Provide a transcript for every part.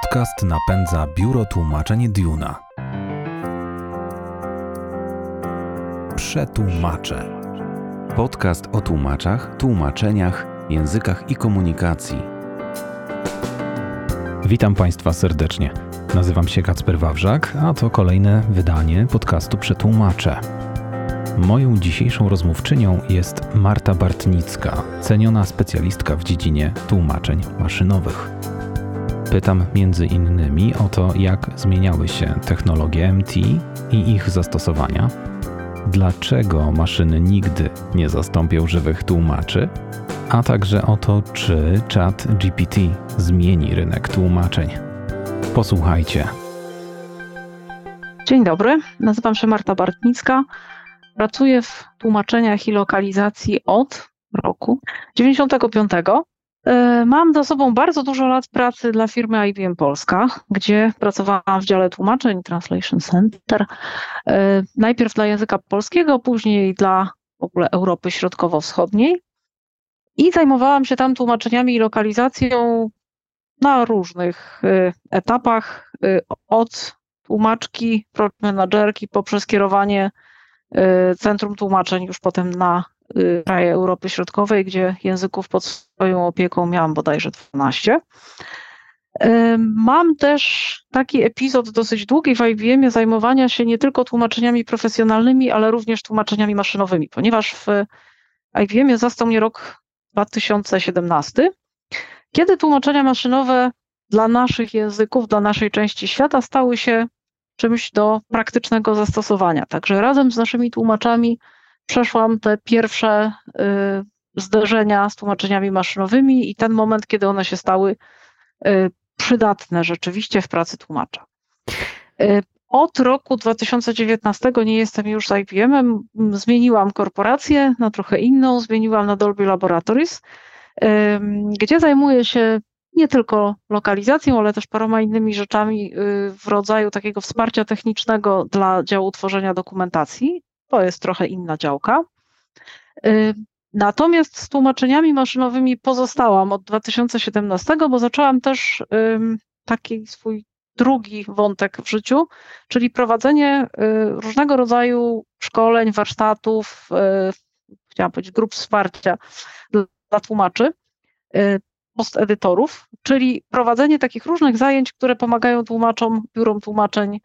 Podcast napędza Biuro Tłumaczeń Diuna. Przetłumaczę. Podcast o tłumaczach, tłumaczeniach, językach i komunikacji. Witam Państwa serdecznie. Nazywam się Kacper Wawrzak, a to kolejne wydanie podcastu Przetłumaczę. Moją dzisiejszą rozmówczynią jest Marta Bartnicka, ceniona specjalistka w dziedzinie tłumaczeń maszynowych. Pytam między innymi o to, jak zmieniały się technologie MT i ich zastosowania, dlaczego maszyny nigdy nie zastąpią żywych tłumaczy, a także o to, czy ChatGPT zmieni rynek tłumaczeń. Posłuchajcie. Dzień dobry, nazywam się Marta Bartnicka. Pracuję w tłumaczeniach i lokalizacji od roku 1995. Mam za sobą bardzo dużo lat pracy dla firmy IBM Polska, gdzie pracowałam w dziale tłumaczeń Translation Center. Najpierw dla języka polskiego, później dla w ogóle Europy Środkowo-Wschodniej. I zajmowałam się tam tłumaczeniami i lokalizacją na różnych etapach, od tłumaczki, project managerki, poprzez kierowanie Centrum Tłumaczeń już potem na kraje Europy Środkowej, gdzie języków pod swoją opieką miałam bodajże 12. Mam też taki epizod dosyć długi w IBM-ie zajmowania się nie tylko tłumaczeniami profesjonalnymi, ale również tłumaczeniami maszynowymi, ponieważ w IBM-ie zastał mnie rok 2017, kiedy tłumaczenia maszynowe dla naszych języków, dla naszej części świata stały się czymś do praktycznego zastosowania. Także razem z naszymi tłumaczami przeszłam te pierwsze zderzenia z tłumaczeniami maszynowymi i ten moment, kiedy one się stały przydatne rzeczywiście w pracy tłumacza. Od roku 2019 nie jestem już z IBM-em, zmieniłam korporację na trochę inną, zmieniłam na Dolby Laboratories, gdzie zajmuję się nie tylko lokalizacją, ale też paroma innymi rzeczami w rodzaju takiego wsparcia technicznego dla działu tworzenia dokumentacji. To jest trochę inna działka. Natomiast z tłumaczeniami maszynowymi pozostałam od 2017, bo zaczęłam też taki swój drugi wątek w życiu, czyli prowadzenie różnego rodzaju szkoleń, warsztatów, chciałam powiedzieć grup wsparcia dla tłumaczy, postedytorów, czyli prowadzenie takich różnych zajęć, które pomagają tłumaczom, biurom tłumaczeń,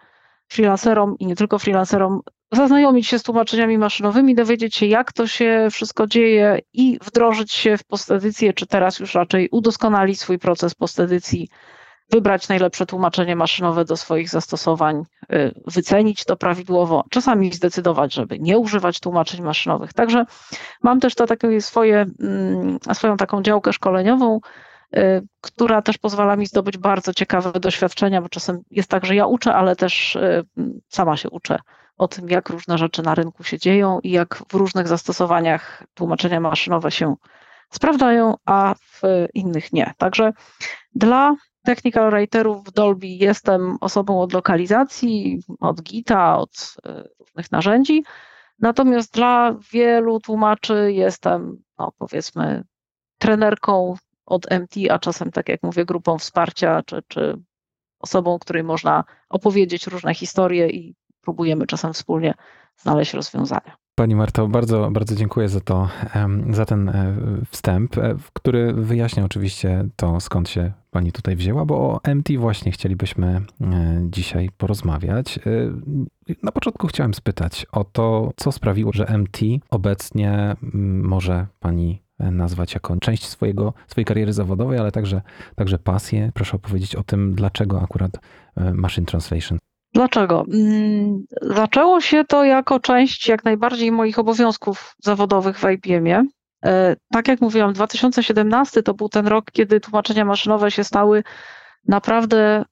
freelancerom i nie tylko freelancerom zaznajomić się z tłumaczeniami maszynowymi, dowiedzieć się, jak to się wszystko dzieje i wdrożyć się w postedycję, czy teraz już raczej udoskonalić swój proces postedycji, wybrać najlepsze tłumaczenie maszynowe do swoich zastosowań, wycenić to prawidłowo, czasami zdecydować, żeby nie używać tłumaczeń maszynowych. Także mam też swoją taką działkę szkoleniową, która też pozwala mi zdobyć bardzo ciekawe doświadczenia, bo czasem jest tak, że ja uczę, ale też sama się uczę o tym, jak różne rzeczy na rynku się dzieją i jak w różnych zastosowaniach tłumaczenia maszynowe się sprawdzają, a w innych nie. Także dla technical writerów w Dolby jestem osobą od lokalizacji, od Gita, od różnych narzędzi, natomiast dla wielu tłumaczy jestem, powiedzmy, trenerką od MT, a czasem, tak jak mówię, grupą wsparcia, czy osobą, której można opowiedzieć różne historie i próbujemy czasem wspólnie znaleźć rozwiązania. Pani Marto, bardzo, bardzo dziękuję za ten wstęp, który wyjaśnia oczywiście to, skąd się Pani tutaj wzięła, bo o MT właśnie chcielibyśmy dzisiaj porozmawiać. Na początku chciałem spytać o to, co sprawiło, że MT obecnie może Pani nazwać jako część swojej kariery zawodowej, ale także pasję. Proszę opowiedzieć o tym, dlaczego akurat Machine Translation. Dlaczego? Zaczęło się to jako część jak najbardziej moich obowiązków zawodowych w IBM-ie. Tak jak mówiłam, 2017 to był ten rok, kiedy tłumaczenia maszynowe się stały naprawdę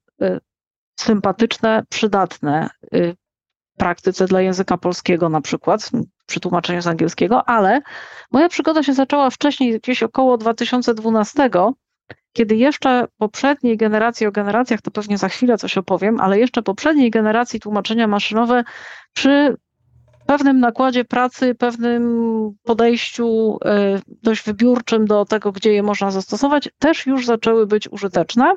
sympatyczne, przydatne w praktyce dla języka polskiego na przykład, przy tłumaczeniu z angielskiego, ale moja przygoda się zaczęła wcześniej, gdzieś około 2012, kiedy jeszcze poprzedniej generacji, o generacjach to pewnie za chwilę coś opowiem, ale jeszcze poprzedniej generacji tłumaczenia maszynowe przy pewnym nakładzie pracy, pewnym podejściu dość wybiórczym do tego, gdzie je można zastosować, też już zaczęły być użyteczne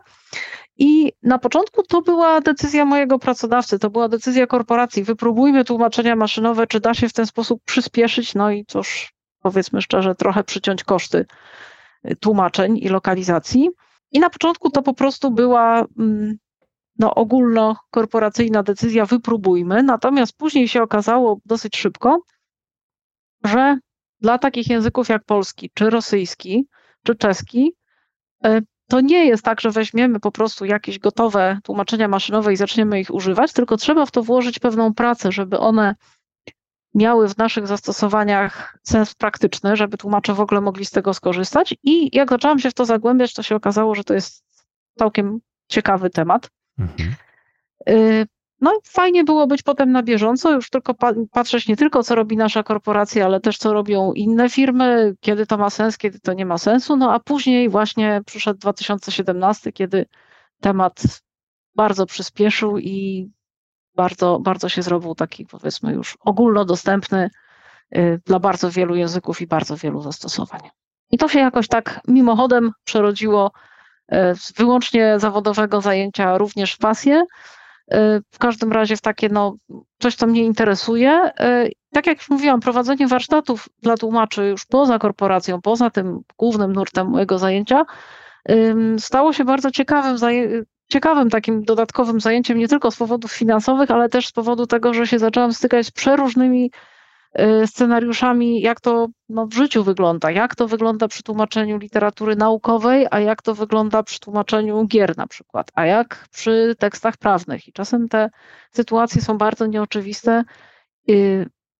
I na początku to była decyzja mojego pracodawcy, to była decyzja korporacji. Wypróbujmy tłumaczenia maszynowe, czy da się w ten sposób przyspieszyć, no i cóż, powiedzmy szczerze, trochę przyciąć koszty tłumaczeń i lokalizacji. I na początku to po prostu była ogólnokorporacyjna decyzja, wypróbujmy. Natomiast później się okazało dosyć szybko, że dla takich języków jak polski, czy rosyjski, czy czeski, to nie jest tak, że weźmiemy po prostu jakieś gotowe tłumaczenia maszynowe i zaczniemy ich używać, tylko trzeba w to włożyć pewną pracę, żeby one miały w naszych zastosowaniach sens praktyczny, żeby tłumacze w ogóle mogli z tego skorzystać. I jak zaczęłam się w to zagłębiać, to się okazało, że to jest całkiem ciekawy temat. Mhm. No i fajnie było być potem na bieżąco, już tylko patrzeć nie tylko co robi nasza korporacja, ale też co robią inne firmy, kiedy to ma sens, kiedy to nie ma sensu. No a później właśnie przyszedł 2017, kiedy temat bardzo przyspieszył i bardzo, bardzo się zrobił taki, powiedzmy, już ogólnodostępny dla bardzo wielu języków i bardzo wielu zastosowań. I to się jakoś tak mimochodem przerodziło z wyłącznie zawodowego zajęcia również w pasję. W każdym razie w takie coś, co mnie interesuje. Tak jak już mówiłam, prowadzenie warsztatów dla tłumaczy już poza korporacją, poza tym głównym nurtem mojego zajęcia, stało się bardzo ciekawym takim dodatkowym zajęciem nie tylko z powodów finansowych, ale też z powodu tego, że się zaczęłam stykać z przeróżnymi scenariuszami, jak to w życiu wygląda, jak to wygląda przy tłumaczeniu literatury naukowej, a jak to wygląda przy tłumaczeniu gier na przykład, a jak przy tekstach prawnych. I czasem te sytuacje są bardzo nieoczywiste,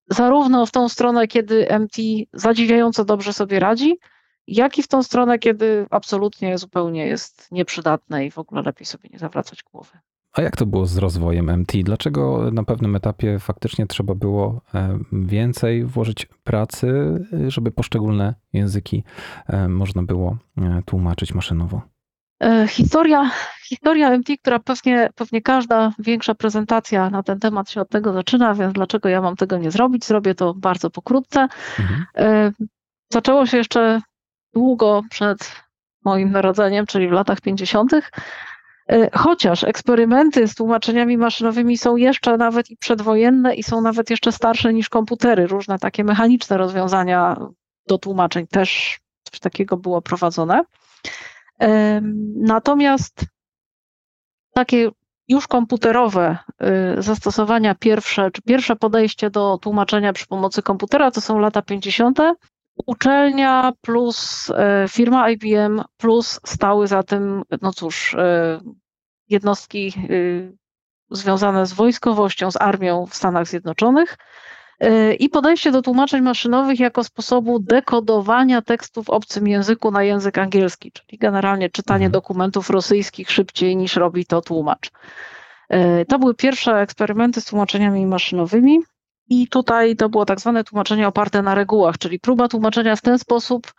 zarówno w tą stronę, kiedy MT zadziwiająco dobrze sobie radzi, jak i w tą stronę, kiedy absolutnie zupełnie jest nieprzydatne i w ogóle lepiej sobie nie zawracać głowy. A jak to było z rozwojem MT? Dlaczego na pewnym etapie faktycznie trzeba było więcej włożyć pracy, żeby poszczególne języki można było tłumaczyć maszynowo? Historia MT, która pewnie każda większa prezentacja na ten temat się od tego zaczyna, więc dlaczego ja mam tego nie zrobić? Zrobię to bardzo pokrótce. Mhm. Zaczęło się jeszcze długo przed moim narodzeniem, czyli w latach 50. Chociaż eksperymenty z tłumaczeniami maszynowymi są jeszcze nawet i przedwojenne i są nawet jeszcze starsze niż komputery. Różne takie mechaniczne rozwiązania do tłumaczeń też coś takiego było prowadzone. Natomiast takie już komputerowe zastosowania pierwsze, czy pierwsze podejście do tłumaczenia przy pomocy komputera to są lata 50. Uczelnia plus firma IBM plus stały za tym, jednostki związane z wojskowością, z armią w Stanach Zjednoczonych i podejście do tłumaczeń maszynowych jako sposobu dekodowania tekstów w obcym języku na język angielski, czyli generalnie czytanie dokumentów rosyjskich szybciej niż robi to tłumacz. To były pierwsze eksperymenty z tłumaczeniami maszynowymi. I tutaj to było tak zwane tłumaczenie oparte na regułach, czyli próba tłumaczenia w ten sposób,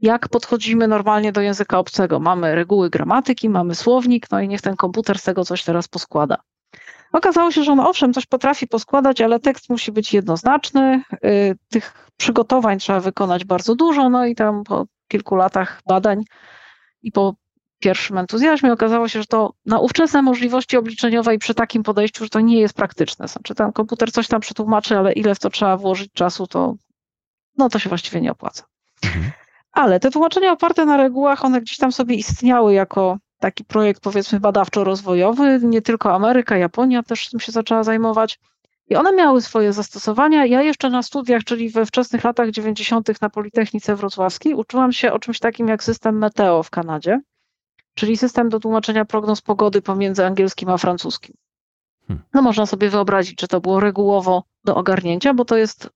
jak podchodzimy normalnie do języka obcego. Mamy reguły gramatyki, mamy słownik, no i niech ten komputer z tego coś teraz poskłada. Okazało się, że on owszem coś potrafi poskładać, ale tekst musi być jednoznaczny, tych przygotowań trzeba wykonać bardzo dużo, no i tam po kilku latach badań i po pierwszym entuzjazmie okazało się, że to na ówczesne możliwości obliczeniowe i przy takim podejściu, że to nie jest praktyczne. Znaczy ten komputer coś tam przetłumaczy, ale ile w to trzeba włożyć czasu, to to się właściwie nie opłaca. Ale te tłumaczenia oparte na regułach, one gdzieś tam sobie istniały jako taki projekt powiedzmy badawczo-rozwojowy. Nie tylko Ameryka, Japonia też tym się zaczęła zajmować. I one miały swoje zastosowania. Ja jeszcze na studiach, czyli we wczesnych latach 90. na Politechnice Wrocławskiej uczyłam się o czymś takim jak system Meteo w Kanadzie. Czyli system do tłumaczenia prognoz pogody pomiędzy angielskim a francuskim. Można sobie wyobrazić, że to było regułowo do ogarnięcia, bo to jest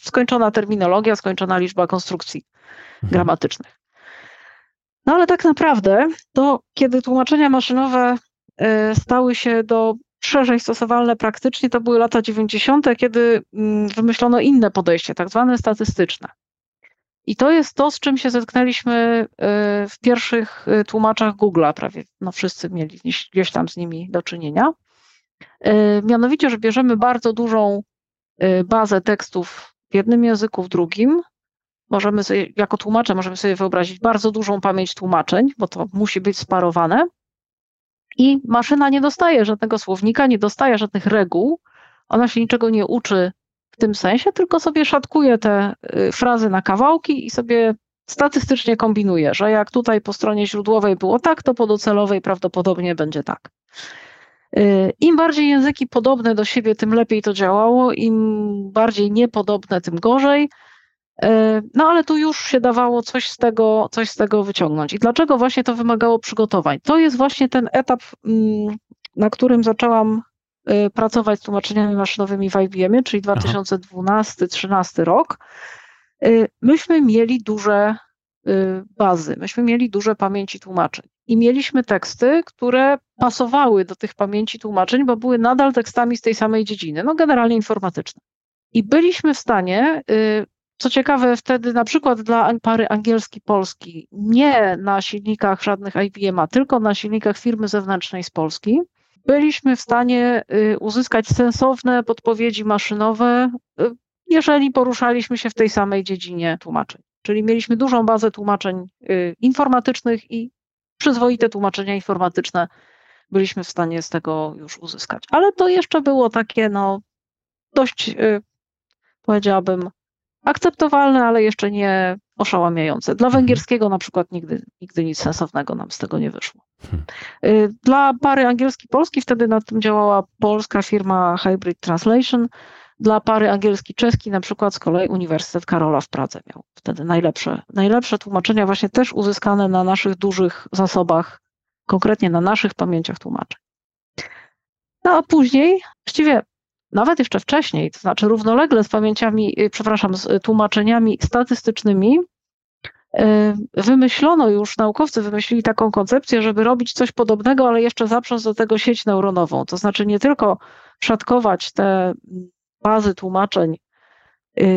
skończona terminologia, skończona liczba konstrukcji gramatycznych. Ale tak naprawdę to, kiedy tłumaczenia maszynowe stały się szerzej stosowalne praktycznie, to były lata 90., kiedy wymyślono inne podejście, tak zwane statystyczne. I to jest to, z czym się zetknęliśmy w pierwszych tłumaczach Google'a, prawie wszyscy mieli gdzieś tam z nimi do czynienia. Mianowicie, że bierzemy bardzo dużą bazę tekstów w jednym języku, w drugim. Jako tłumacze możemy sobie wyobrazić bardzo dużą pamięć tłumaczeń, bo to musi być sparowane. i maszyna nie dostaje żadnego słownika, nie dostaje żadnych reguł, ona się niczego nie uczy w tym sensie, tylko sobie szatkuje te frazy na kawałki i sobie statystycznie kombinuje, że jak tutaj po stronie źródłowej było tak, to po docelowej prawdopodobnie będzie tak. Im bardziej języki podobne do siebie, tym lepiej to działało, im bardziej niepodobne, tym gorzej. No ale tu już się dawało coś z tego wyciągnąć. I dlaczego właśnie to wymagało przygotowań? To jest właśnie ten etap, na którym zaczęłam pracować z tłumaczeniami maszynowymi w IBM-ie, czyli 2012-2013 rok. Myśmy mieli duże bazy, myśmy mieli duże pamięci tłumaczeń i mieliśmy teksty, które pasowały do tych pamięci tłumaczeń, bo były nadal tekstami z tej samej dziedziny, no generalnie informatyczne. I byliśmy w stanie, co ciekawe wtedy na przykład dla pary angielski-polski, nie na silnikach żadnych IBM-a, tylko na silnikach firmy zewnętrznej z Polski, byliśmy w stanie uzyskać sensowne podpowiedzi maszynowe, jeżeli poruszaliśmy się w tej samej dziedzinie tłumaczeń. Czyli mieliśmy dużą bazę tłumaczeń informatycznych i przyzwoite tłumaczenia informatyczne byliśmy w stanie z tego już uzyskać. Ale to jeszcze było takie, no, dość, powiedziałabym, akceptowalne, ale jeszcze nie oszałamiające. Dla węgierskiego na przykład nigdy nic sensownego nam z tego nie wyszło. Dla pary angielski-polski wtedy nad tym działała polska firma Hybrid Translation. Dla pary angielski-czeski na przykład z kolei Uniwersytet Karola w Pradze miał wtedy najlepsze tłumaczenia, właśnie też uzyskane na naszych dużych zasobach, konkretnie na naszych pamięciach tłumaczeń. No a później, właściwie nawet jeszcze wcześniej, to znaczy równolegle z pamięciami, z tłumaczeniami statystycznymi, naukowcy wymyślili taką koncepcję, żeby robić coś podobnego, ale jeszcze zaprząc do tego sieć neuronową. To znaczy nie tylko szatkować te bazy tłumaczeń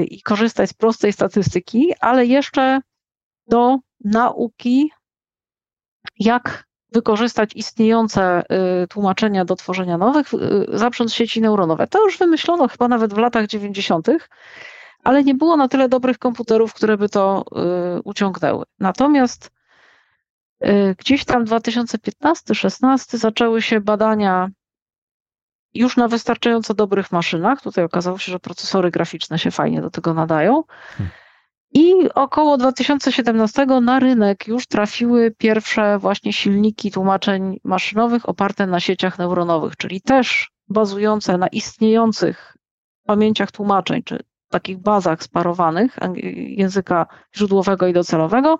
i korzystać z prostej statystyki, ale jeszcze do nauki, jak wykorzystać istniejące tłumaczenia do tworzenia nowych, zaprząc sieci neuronowe. To już wymyślono chyba nawet w latach 90., ale nie było na tyle dobrych komputerów, które by to uciągnęły. Natomiast gdzieś tam 2015-2016 zaczęły się badania już na wystarczająco dobrych maszynach. Tutaj okazało się, że procesory graficzne się fajnie do tego nadają. I około 2017 na rynek już trafiły pierwsze właśnie silniki tłumaczeń maszynowych oparte na sieciach neuronowych, czyli też bazujące na istniejących pamięciach tłumaczeń, czy takich bazach sparowanych języka źródłowego i docelowego,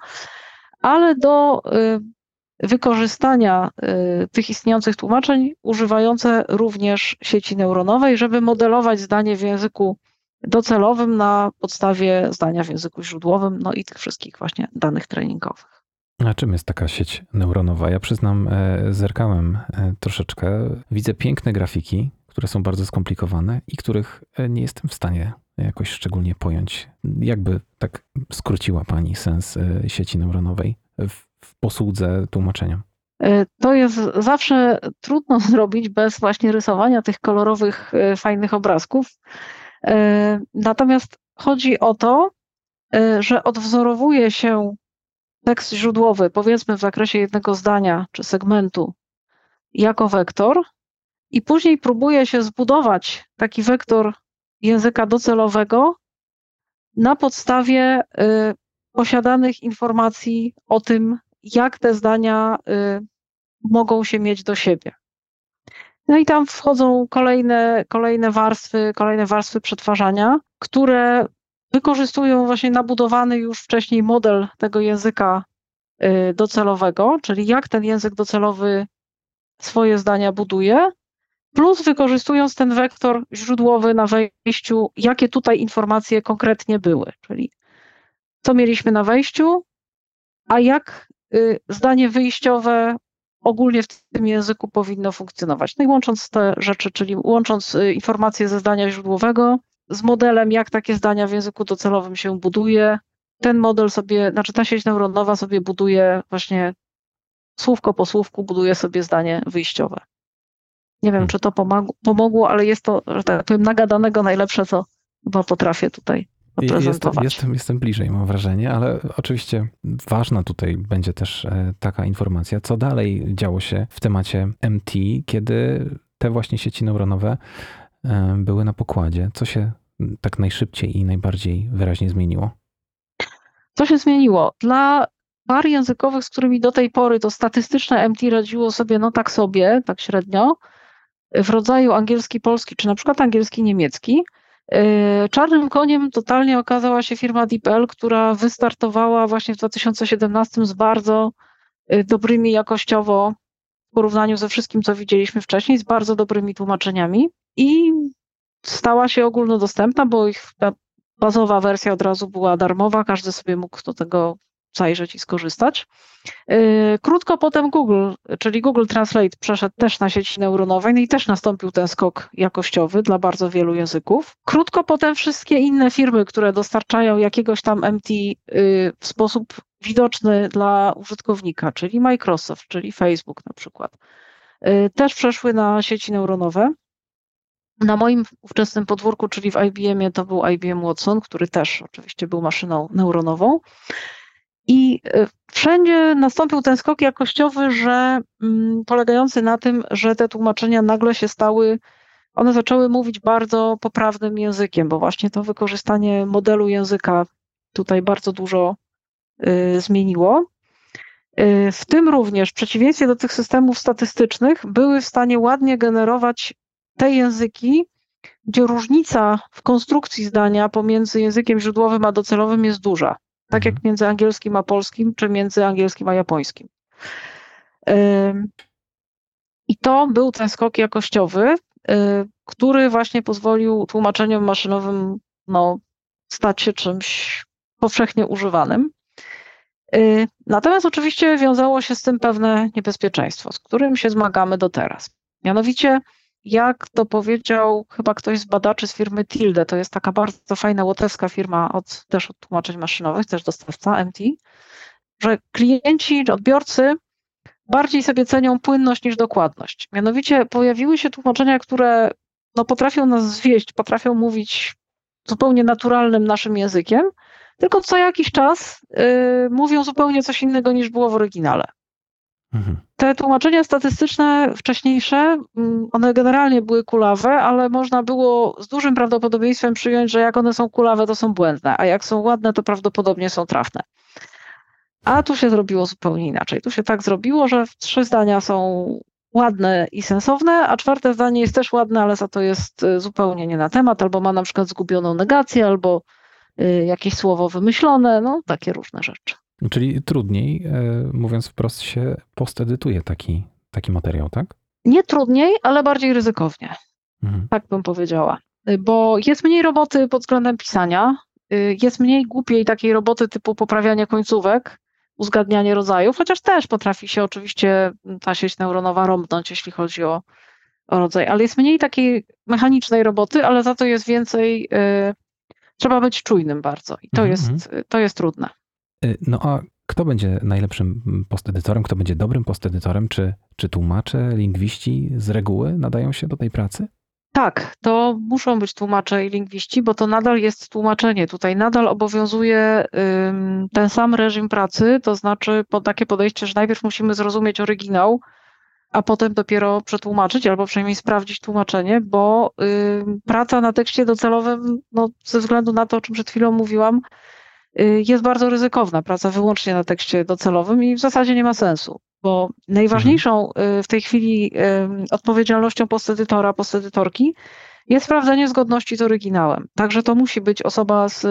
ale do wykorzystania tych istniejących tłumaczeń używające również sieci neuronowej, żeby modelować zdanie w języku docelowym na podstawie zdania w języku źródłowym, no i tych wszystkich właśnie danych treningowych. A czym jest taka sieć neuronowa? Ja przyznam, zerkałem troszeczkę. Widzę piękne grafiki, które są bardzo skomplikowane i których nie jestem w stanie jakoś szczególnie pojąć. Jakby tak skróciła Pani sens sieci neuronowej w posłudze tłumaczenia? To jest zawsze trudno zrobić bez właśnie rysowania tych kolorowych, fajnych obrazków. Natomiast chodzi o to, że odwzorowuje się tekst źródłowy, powiedzmy w zakresie jednego zdania czy segmentu, jako wektor i później próbuje się zbudować taki wektor języka docelowego na podstawie posiadanych informacji o tym, jak te zdania mogą się mieć do siebie. No i tam wchodzą kolejne warstwy przetwarzania, które wykorzystują właśnie nabudowany już wcześniej model tego języka docelowego, czyli jak ten język docelowy swoje zdania buduje, plus wykorzystując ten wektor źródłowy na wejściu, jakie tutaj informacje konkretnie były, czyli co mieliśmy na wejściu, a jak zdanie wyjściowe ogólnie w tym języku powinno funkcjonować. No i łącząc te rzeczy, czyli łącząc informacje ze zdania źródłowego z modelem, jak takie zdania w języku docelowym się buduje, ten model sobie, znaczy ta sieć neuronowa sobie buduje właśnie słówko po słówku, buduje sobie zdanie wyjściowe. Nie wiem, czy to pomogło, ale jest to, że tak powiem, nagadanego najlepsze, co chyba potrafię tutaj oprezentować. Jestem bliżej, mam wrażenie, ale oczywiście ważna tutaj będzie też taka informacja, co dalej działo się w temacie MT, kiedy te właśnie sieci neuronowe były na pokładzie. Co się tak najszybciej i najbardziej wyraźnie zmieniło? Co się zmieniło? Dla par językowych, z którymi do tej pory to statystyczne MT radziło sobie no tak sobie, tak średnio, w rodzaju angielski, polski, czy na przykład angielski, niemiecki, czarnym koniem totalnie okazała się firma DeepL, która wystartowała właśnie w 2017 z bardzo dobrymi jakościowo, w porównaniu ze wszystkim, co widzieliśmy wcześniej, z bardzo dobrymi tłumaczeniami i stała się ogólnodostępna, bo ich bazowa wersja od razu była darmowa, każdy sobie mógł do tego zajrzeć i skorzystać. Krótko potem Google, czyli Google Translate przeszedł też na sieci neuronowej, no i też nastąpił ten skok jakościowy dla bardzo wielu języków. Krótko potem wszystkie inne firmy, które dostarczają jakiegoś tam MT w sposób widoczny dla użytkownika, czyli Microsoft, czyli Facebook na przykład, też przeszły na sieci neuronowe. Na moim ówczesnym podwórku, czyli w IBM-ie, to był IBM Watson, który też oczywiście był maszyną neuronową. I wszędzie nastąpił ten skok jakościowy, że polegający na tym, że te tłumaczenia nagle się stały, one zaczęły mówić bardzo poprawnym językiem, bo właśnie to wykorzystanie modelu języka tutaj bardzo dużo zmieniło. W tym również, w przeciwieństwie do tych systemów statystycznych, były w stanie ładnie generować te języki, gdzie różnica w konstrukcji zdania pomiędzy językiem źródłowym a docelowym jest duża. Tak jak między angielskim a polskim, czy między angielskim a japońskim. I to był ten skok jakościowy, który właśnie pozwolił tłumaczeniom maszynowym no, stać się czymś powszechnie używanym. Natomiast oczywiście wiązało się z tym pewne niebezpieczeństwo, z którym się zmagamy do teraz. Mianowicie, jak to powiedział chyba ktoś z badaczy z firmy Tilde, to jest taka bardzo fajna łotewska firma też od tłumaczeń maszynowych, też dostawca MT, że klienci, odbiorcy bardziej sobie cenią płynność niż dokładność. Mianowicie pojawiły się tłumaczenia, które no, potrafią nas zwieść, potrafią mówić zupełnie naturalnym naszym językiem, tylko co jakiś czas mówią zupełnie coś innego niż było w oryginale. Te tłumaczenia statystyczne wcześniejsze, one generalnie były kulawe, ale można było z dużym prawdopodobieństwem przyjąć, że jak one są kulawe, to są błędne, a jak są ładne, to prawdopodobnie są trafne. A tu się zrobiło zupełnie inaczej. Tu się tak zrobiło, że 3 zdania są ładne i sensowne, a 4 zdanie jest też ładne, ale za to jest zupełnie nie na temat, albo ma na przykład zgubioną negację, albo jakieś słowo wymyślone, no takie różne rzeczy. Czyli trudniej, mówiąc wprost, się postedytuje taki materiał, tak? Nie trudniej, ale bardziej ryzykownie. Mhm. Tak bym powiedziała. Bo jest mniej roboty pod względem pisania, jest mniej głupiej takiej roboty typu poprawianie końcówek, uzgadnianie rodzajów, chociaż też potrafi się oczywiście ta sieć neuronowa rąbnąć, jeśli chodzi o rodzaj. Ale jest mniej takiej mechanicznej roboty, ale za to jest więcej, trzeba być czujnym bardzo i to jest trudne. No a kto będzie najlepszym postedytorem, kto będzie dobrym postedytorem? Czy tłumacze, lingwiści z reguły nadają się do tej pracy? Tak, to muszą być tłumacze i lingwiści, bo to nadal jest tłumaczenie. Tutaj nadal obowiązuje ten sam reżim pracy, to znaczy takie podejście, że najpierw musimy zrozumieć oryginał, a potem dopiero przetłumaczyć albo przynajmniej sprawdzić tłumaczenie, bo praca na tekście docelowym, no, ze względu na to, o czym przed chwilą mówiłam, jest bardzo ryzykowna, praca wyłącznie na tekście docelowym i w zasadzie nie ma sensu, bo najważniejszą w tej chwili odpowiedzialnością postedytora, postedytorki jest sprawdzenie zgodności z oryginałem. Także to musi być osoba z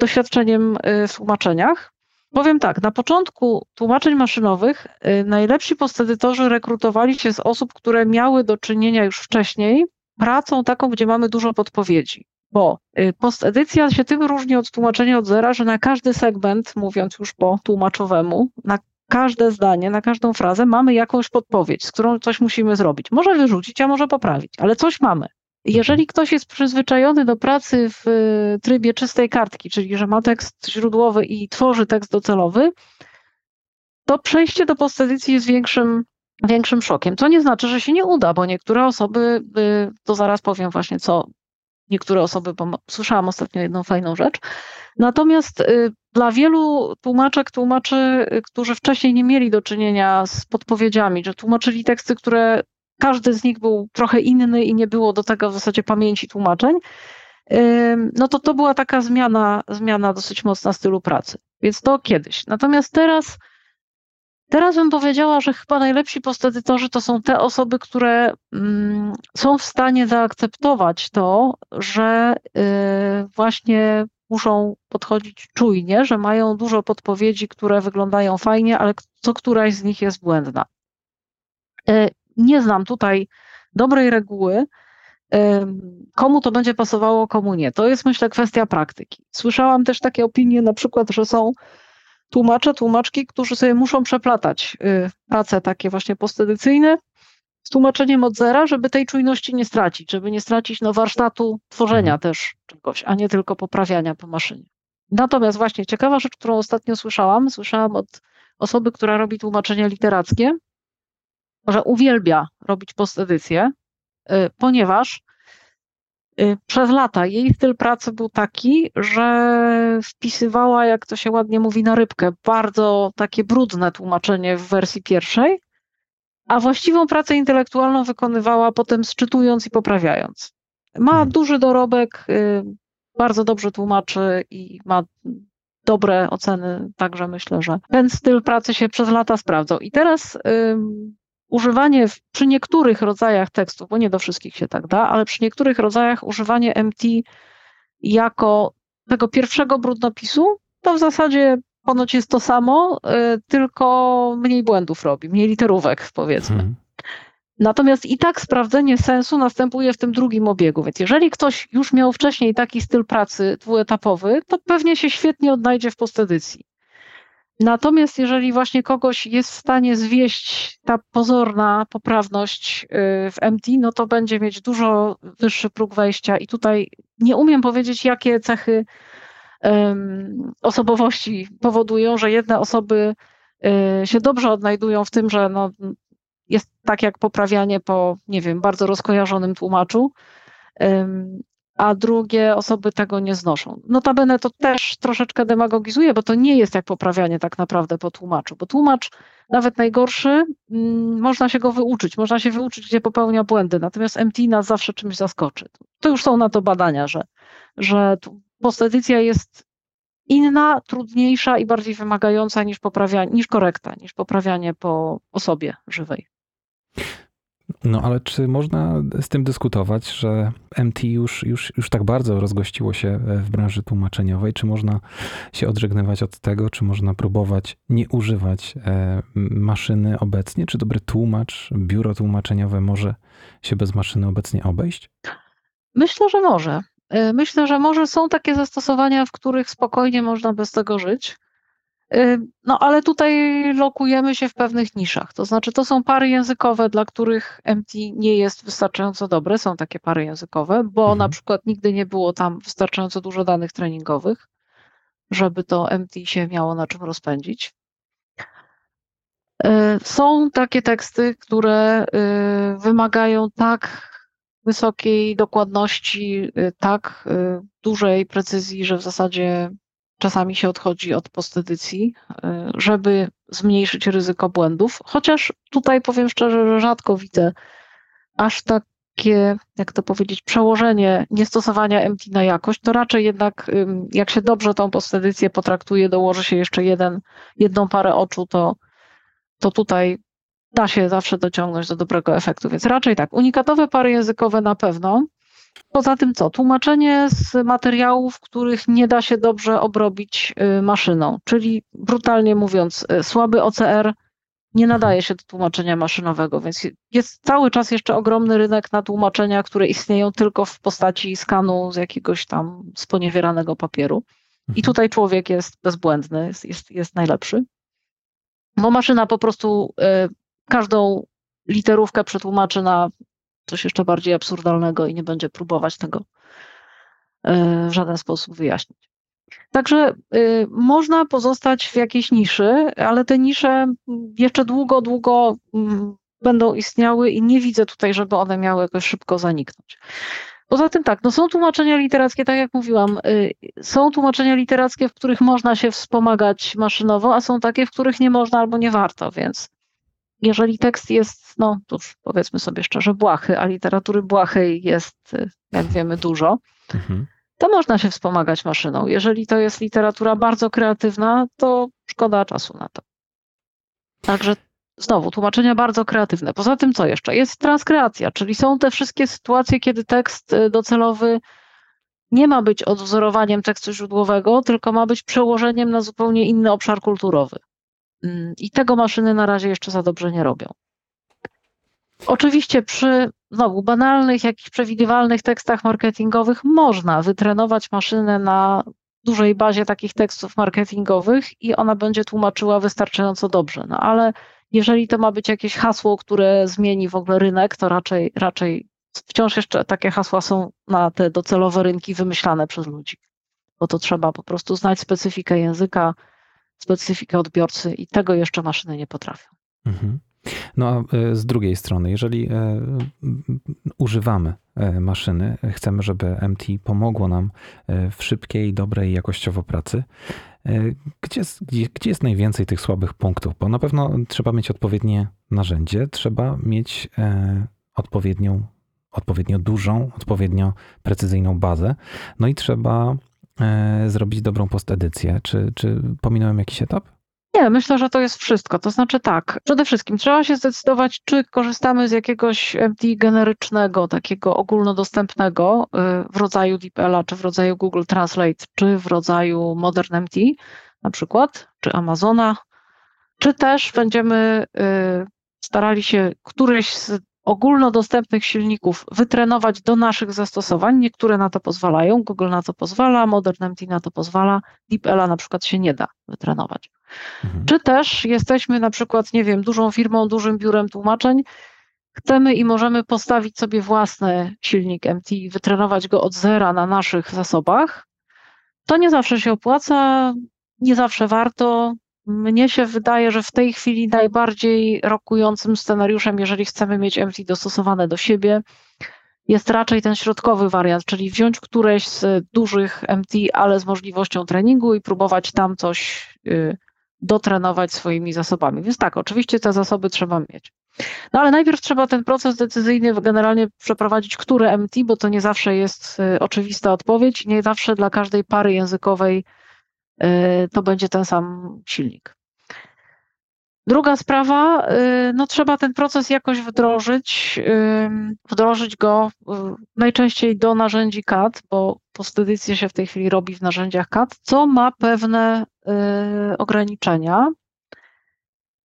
doświadczeniem w tłumaczeniach. Powiem tak, na początku tłumaczeń maszynowych najlepsi postedytorzy rekrutowali się z osób, które miały do czynienia już wcześniej pracą taką, gdzie mamy dużo podpowiedzi. Bo postedycja się tym różni od tłumaczenia od zera, że na każdy segment, mówiąc już po tłumaczowemu, na każde zdanie, na każdą frazę mamy jakąś podpowiedź, z którą coś musimy zrobić. Może wyrzucić, a może poprawić, ale coś mamy. Jeżeli ktoś jest przyzwyczajony do pracy w trybie czystej kartki, czyli że ma tekst źródłowy i tworzy tekst docelowy, to przejście do postedycji jest większym szokiem. Co nie znaczy, że się nie uda, bo niektóre osoby, to zaraz powiem właśnie co niektóre osoby, bo słyszałam ostatnio jedną fajną rzecz. Natomiast dla wielu tłumaczek, tłumaczy, którzy wcześniej nie mieli do czynienia z podpowiedziami, że tłumaczyli teksty, które każdy z nich był trochę inny i nie było do tego w zasadzie pamięci tłumaczeń, no to to była taka zmiana dosyć mocna stylu pracy. Więc to kiedyś. Natomiast teraz bym powiedziała, że chyba najlepsi postedytorzy to są te osoby, które są w stanie zaakceptować to, że właśnie muszą podchodzić czujnie, że mają dużo podpowiedzi, które wyglądają fajnie, ale co któraś z nich jest błędna. Nie znam tutaj dobrej reguły, komu to będzie pasowało, komu nie. To jest, myślę, kwestia praktyki. Słyszałam też takie opinie, na przykład, że są tłumacze, tłumaczki, którzy sobie muszą przeplatać prace takie właśnie postedycyjne z tłumaczeniem od zera, żeby tej czujności nie stracić, żeby nie stracić warsztatu tworzenia też czegoś, a nie tylko poprawiania po maszynie. Natomiast właśnie ciekawa rzecz, którą ostatnio słyszałam od osoby, która robi tłumaczenia literackie, że uwielbia robić postedycję, ponieważ przez lata jej styl pracy był taki, że wpisywała, jak to się ładnie mówi, na rybkę, bardzo takie brudne tłumaczenie w wersji pierwszej, a właściwą pracę intelektualną wykonywała potem czytując i poprawiając. Ma duży dorobek, bardzo dobrze tłumaczy i ma dobre oceny, także myślę, że ten styl pracy się przez lata sprawdzał. I teraz używanie przy niektórych rodzajach tekstów, bo nie do wszystkich się tak da, ale przy niektórych rodzajach używanie MT jako tego pierwszego brudnopisu, to w zasadzie ponoć jest to samo, tylko mniej błędów robi, mniej literówek, powiedzmy. Natomiast i tak sprawdzenie sensu następuje w tym drugim obiegu, więc jeżeli ktoś już miał wcześniej taki styl pracy dwuetapowy, to pewnie się świetnie odnajdzie w postedycji. Natomiast jeżeli właśnie kogoś jest w stanie zwieść ta pozorna poprawność w MT, no to będzie mieć dużo wyższy próg wejścia i tutaj nie umiem powiedzieć, jakie cechy osobowości powodują, że jedne osoby się dobrze odnajdują w tym, że no, jest tak jak poprawianie po, nie wiem, bardzo rozkojarzonym tłumaczu, a drugie osoby tego nie znoszą. Notabene to też troszeczkę demagogizuje, bo to nie jest jak poprawianie tak naprawdę po tłumaczu, bo tłumacz nawet najgorszy, można się go wyuczyć, gdzie popełnia błędy, natomiast MT nas zawsze czymś zaskoczy. To już są na to badania, że postedycja jest inna, trudniejsza i bardziej wymagająca niż poprawianie po osobie żywej. No ale czy można z tym dyskutować, że MT już tak bardzo rozgościło się w branży tłumaczeniowej? Czy można się odżegnywać od tego? Czy można próbować nie używać maszyny obecnie? Czy dobry tłumacz, biuro tłumaczeniowe może się bez maszyny obecnie obejść? Myślę, że może. Są takie zastosowania, w których spokojnie można bez tego żyć. No ale tutaj lokujemy się w pewnych niszach, to znaczy to są pary językowe, dla których MT nie jest wystarczająco dobre, są takie pary językowe, bo na przykład nigdy nie było tam wystarczająco dużo danych treningowych, żeby to MT się miało na czym rozpędzić. Są takie teksty, które wymagają tak wysokiej dokładności, tak dużej precyzji, że w zasadzie czasami się odchodzi od postedycji, żeby zmniejszyć ryzyko błędów, chociaż tutaj powiem szczerze, że rzadko widzę aż takie, jak to powiedzieć, przełożenie niestosowania MT na jakość, to raczej jednak jak się dobrze tą postedycję potraktuje, dołoży się jeszcze jedną parę oczu, to tutaj da się zawsze dociągnąć do dobrego efektu, więc raczej tak, unikatowe pary językowe na pewno. Poza tym co? Tłumaczenie z materiałów, których nie da się dobrze obrobić maszyną, czyli brutalnie mówiąc, słaby OCR nie nadaje się do tłumaczenia maszynowego, więc jest cały czas jeszcze ogromny rynek na tłumaczenia, które istnieją tylko w postaci skanu z jakiegoś tam sponiewieranego papieru. I tutaj człowiek jest bezbłędny, jest najlepszy, bo maszyna po prostu każdą literówkę przetłumaczy na coś jeszcze bardziej absurdalnego i nie będzie próbować tego w żaden sposób wyjaśnić. Także można pozostać w jakiejś niszy, ale te nisze jeszcze długo będą istniały i nie widzę tutaj, żeby one miały jakoś szybko zaniknąć. Poza tym tak, no są tłumaczenia literackie, tak jak mówiłam, są tłumaczenia literackie, w których można się wspomagać maszynowo, a są takie, w których nie można albo nie warto, więc jeżeli tekst jest, no cóż, powiedzmy sobie szczerze, błahy, a literatury błahej jest, jak wiemy, dużo, to można się wspomagać maszyną. Jeżeli to jest literatura bardzo kreatywna, to szkoda czasu na to. Także znowu, tłumaczenia bardzo kreatywne. Poza tym co jeszcze? Jest transkreacja, czyli są te wszystkie sytuacje, kiedy tekst docelowy nie ma być odwzorowaniem tekstu źródłowego, tylko ma być przełożeniem na zupełnie inny obszar kulturowy. I tego maszyny na razie jeszcze za dobrze nie robią. Oczywiście przy znowu banalnych, jakichś przewidywalnych tekstach marketingowych można wytrenować maszynę na dużej bazie takich tekstów marketingowych i ona będzie tłumaczyła wystarczająco dobrze. No ale jeżeli to ma być jakieś hasło, które zmieni w ogóle rynek, to raczej wciąż jeszcze takie hasła są na te docelowe rynki wymyślane przez ludzi. Bo to trzeba po prostu znać specyfikę języka, specyfikę odbiorcy i tego jeszcze maszyny nie potrafią. Mhm. No a z drugiej strony, jeżeli używamy maszyny, chcemy, żeby MT pomogło nam w szybkiej, dobrej jakościowo pracy, gdzie jest najwięcej tych słabych punktów? Bo na pewno trzeba mieć odpowiednie narzędzie, trzeba mieć odpowiednio dużą, odpowiednio precyzyjną bazę, no i trzeba zrobić dobrą postedycję. Czy pominąłem jakiś etap? Nie, myślę, że to jest wszystko. To znaczy tak, przede wszystkim trzeba się zdecydować, czy korzystamy z jakiegoś MT generycznego, takiego ogólnodostępnego w rodzaju DeepL-a, czy w rodzaju Google Translate, czy w rodzaju Modern MT na przykład, czy Amazona, czy też będziemy starali się któryś z ogólnodostępnych silników wytrenować do naszych zastosowań. Niektóre na to pozwalają, Google na to pozwala, Modern MT na to pozwala, DeepL-a na przykład się nie da wytrenować. Mhm. Czy też jesteśmy na przykład, nie wiem, dużą firmą, dużym biurem tłumaczeń, chcemy i możemy postawić sobie własny silnik MT i wytrenować go od zera na naszych zasobach. To nie zawsze się opłaca, nie zawsze warto. Mnie się wydaje, że w tej chwili najbardziej rokującym scenariuszem, jeżeli chcemy mieć MT dostosowane do siebie, jest raczej ten środkowy wariant, czyli wziąć któreś z dużych MT, ale z możliwością treningu i próbować tam coś dotrenować swoimi zasobami. Więc tak, oczywiście te zasoby trzeba mieć. No ale najpierw trzeba ten proces decyzyjny generalnie przeprowadzić, które MT, bo to nie zawsze jest oczywista odpowiedź, nie zawsze dla każdej pary językowej to będzie ten sam silnik. Druga sprawa, no trzeba ten proces jakoś wdrożyć go najczęściej do narzędzi CAD, bo postedycję się w tej chwili robi w narzędziach CAD, co ma pewne ograniczenia.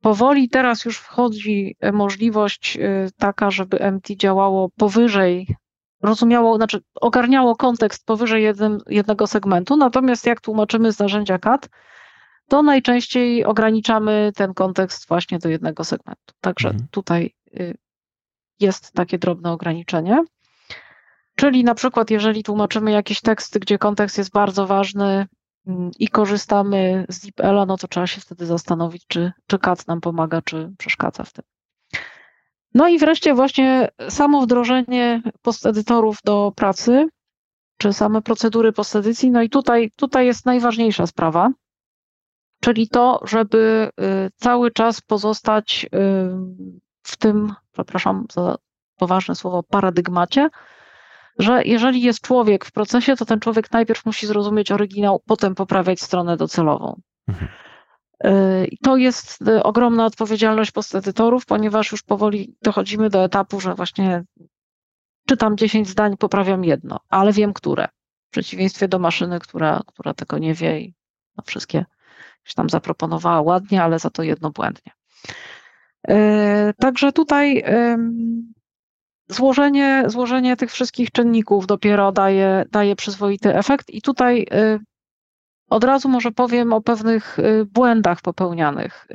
Powoli teraz już wchodzi możliwość taka, żeby MT działało powyżej, rozumiało, znaczy ogarniało kontekst powyżej jednego segmentu, natomiast jak tłumaczymy z narzędzia CAD, to najczęściej ograniczamy ten kontekst właśnie do jednego segmentu. Także tutaj jest takie drobne ograniczenie. Czyli na przykład jeżeli tłumaczymy jakieś teksty, gdzie kontekst jest bardzo ważny i korzystamy z DeepL-a, no to trzeba się wtedy zastanowić, czy CAD nam pomaga, czy przeszkadza w tym. No i wreszcie właśnie samo wdrożenie postedytorów do pracy, czy same procedury postedycji. No i tutaj jest najważniejsza sprawa. Czyli to, żeby cały czas pozostać w tym, przepraszam za poważne słowo, paradygmacie, że jeżeli jest człowiek w procesie, to ten człowiek najpierw musi zrozumieć oryginał, potem poprawiać stronę docelową. I to jest ogromna odpowiedzialność postedytorów, ponieważ już powoli dochodzimy do etapu, że właśnie czytam 10 zdań, poprawiam jedno, ale wiem które. W przeciwieństwie do maszyny, która tego nie wie i no, wszystkie tam zaproponowała ładnie, ale za to jedno błędnie. Także tutaj złożenie tych wszystkich czynników dopiero daje przyzwoity efekt i tutaj od razu może powiem o pewnych błędach popełnianych.